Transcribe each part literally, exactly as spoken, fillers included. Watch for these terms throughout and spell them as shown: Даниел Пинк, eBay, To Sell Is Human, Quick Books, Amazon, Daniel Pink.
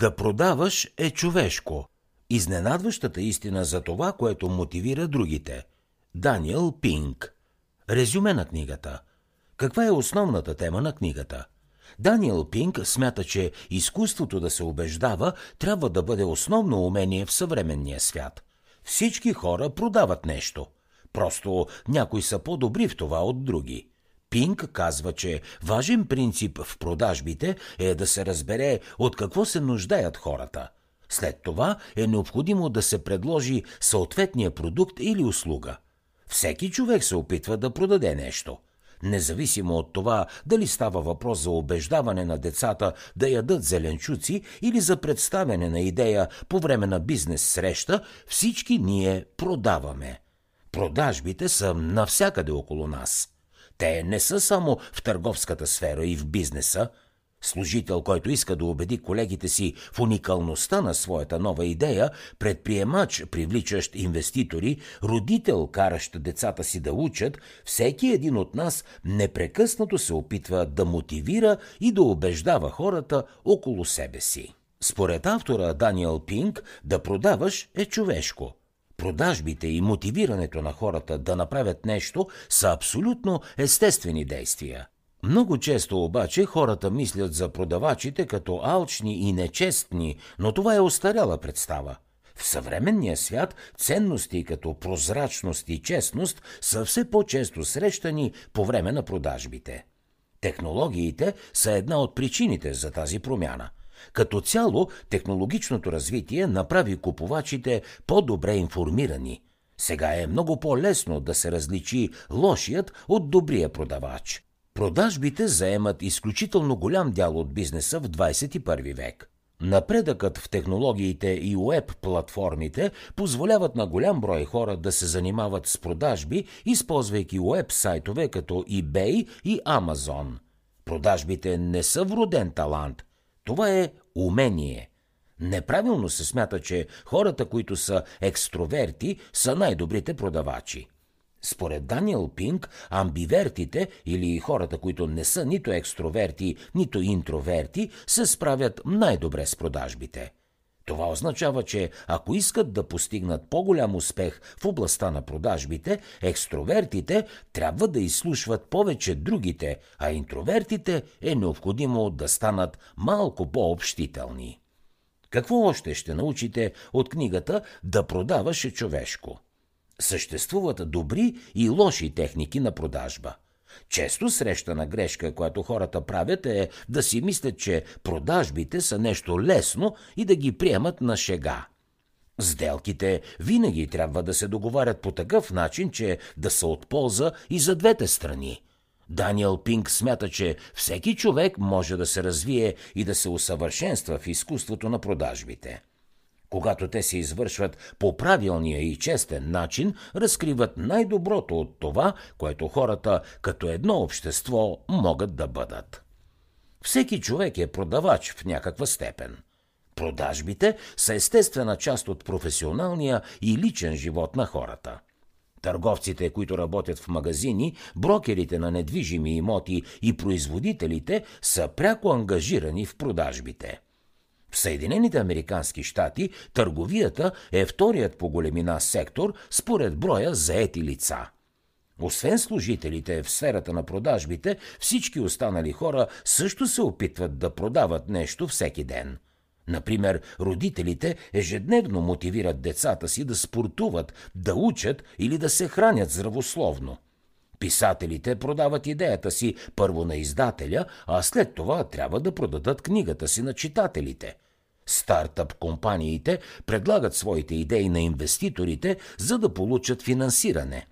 Да продаваш е човешко. Изненадващата истина за това, което мотивира другите. Даниел Пинк. Резюме на книгата. Каква е основната тема на книгата? Даниел Пинк смята, че изкуството да се убеждава трябва да бъде основно умение в съвременния свят. Всички хора продават нещо. Просто някои са по-добри в това от други. Пинк казва, че важен принцип в продажбите е да се разбере от какво се нуждаят хората. След това е необходимо да се предложи съответния продукт или услуга. Всеки човек се опитва да продаде нещо. Независимо от това дали става въпрос за убеждаване на децата да ядат зеленчуци или за представяне на идея по време на бизнес среща, всички ние продаваме. Продажбите са навсякъде около нас. Те не са само в търговската сфера и в бизнеса. Служител, който иска да убеди колегите си в уникалността на своята нова идея, предприемач, привличащ инвеститори, родител, каращ децата си да учат, всеки един от нас непрекъснато се опитва да мотивира и да убеждава хората около себе си. Според автора Даниел Пинк, да продаваш е човешко. Продажбите и мотивирането на хората да направят нещо са абсолютно естествени действия. Много често обаче хората мислят за продавачите като алчни и нечестни, но това е остаряла представа. В съвременния свят ценности като прозрачност и честност са все по-често срещани по време на продажбите. Технологиите са една от причините за тази промяна. Като цяло, технологичното развитие направи купувачите по-добре информирани. Сега е много по-лесно да се различи лошият от добрия продавач. Продажбите заемат изключително голям дял от бизнеса в двадесет и първи век. Напредъкът в технологиите и уеб-платформите позволяват на голям брой хора да се занимават с продажби, използвайки уеб-сайтове като eBay и Amazon. Продажбите не са вроден талант. Това е умение. Неправилно се смята, че хората, които са екстроверти, са най-добрите продавачи. Според Даниел Пинк, амбивертите или хората, които не са нито екстроверти, нито интроверти, се справят най-добре с продажбите. Това означава, че ако искат да постигнат по-голям успех в областта на продажбите, екстровертите трябва да изслушват повече другите, а интровертите е необходимо да станат малко по-общителни. Какво още ще научите от книгата «Да продаваш е човешко»? Съществуват добри и лоши техники на продажба. Често срещана грешка, която хората правят, е да си мислят, че продажбите са нещо лесно и да ги приемат на шега. Сделките винаги трябва да се договарят по такъв начин, че да са от полза и за двете страни. Даниел Пинк смята, че всеки човек може да се развие и да се усъвършенства в изкуството на продажбите. Когато те се извършват по правилния и честен начин, разкриват най-доброто от това, което хората като едно общество могат да бъдат. Всеки човек е продавач в някаква степен. Продажбите са естествена част от професионалния и личен живот на хората. Търговците, които работят в магазини, брокерите на недвижими имоти и производителите са пряко ангажирани в продажбите. В Съединените американски щати търговията е вторият по големина сектор според броя заети лица. Освен служителите в сферата на продажбите, всички останали хора също се опитват да продават нещо всеки ден. Например, родителите ежедневно мотивират децата си да спортуват, да учат или да се хранят здравословно. Писателите продават идеята си първо на издателя, а след това трябва да продадат книгата си на читателите. Стартъп компаниите предлагат своите идеи на инвеститорите, за да получат финансиране.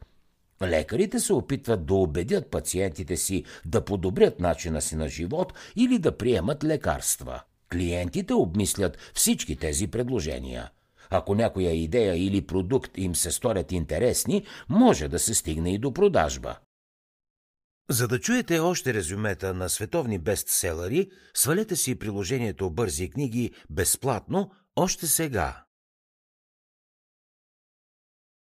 Лекарите се опитват да убедят пациентите си да подобрят начина си на живот или да приемат лекарства. Клиентите обмислят всички тези предложения. Ако някоя идея или продукт им се сторят интересни, може да се стигне и до продажба. За да чуете още резюмета на световни бестселери, свалете си приложението Бързи книги безплатно още сега.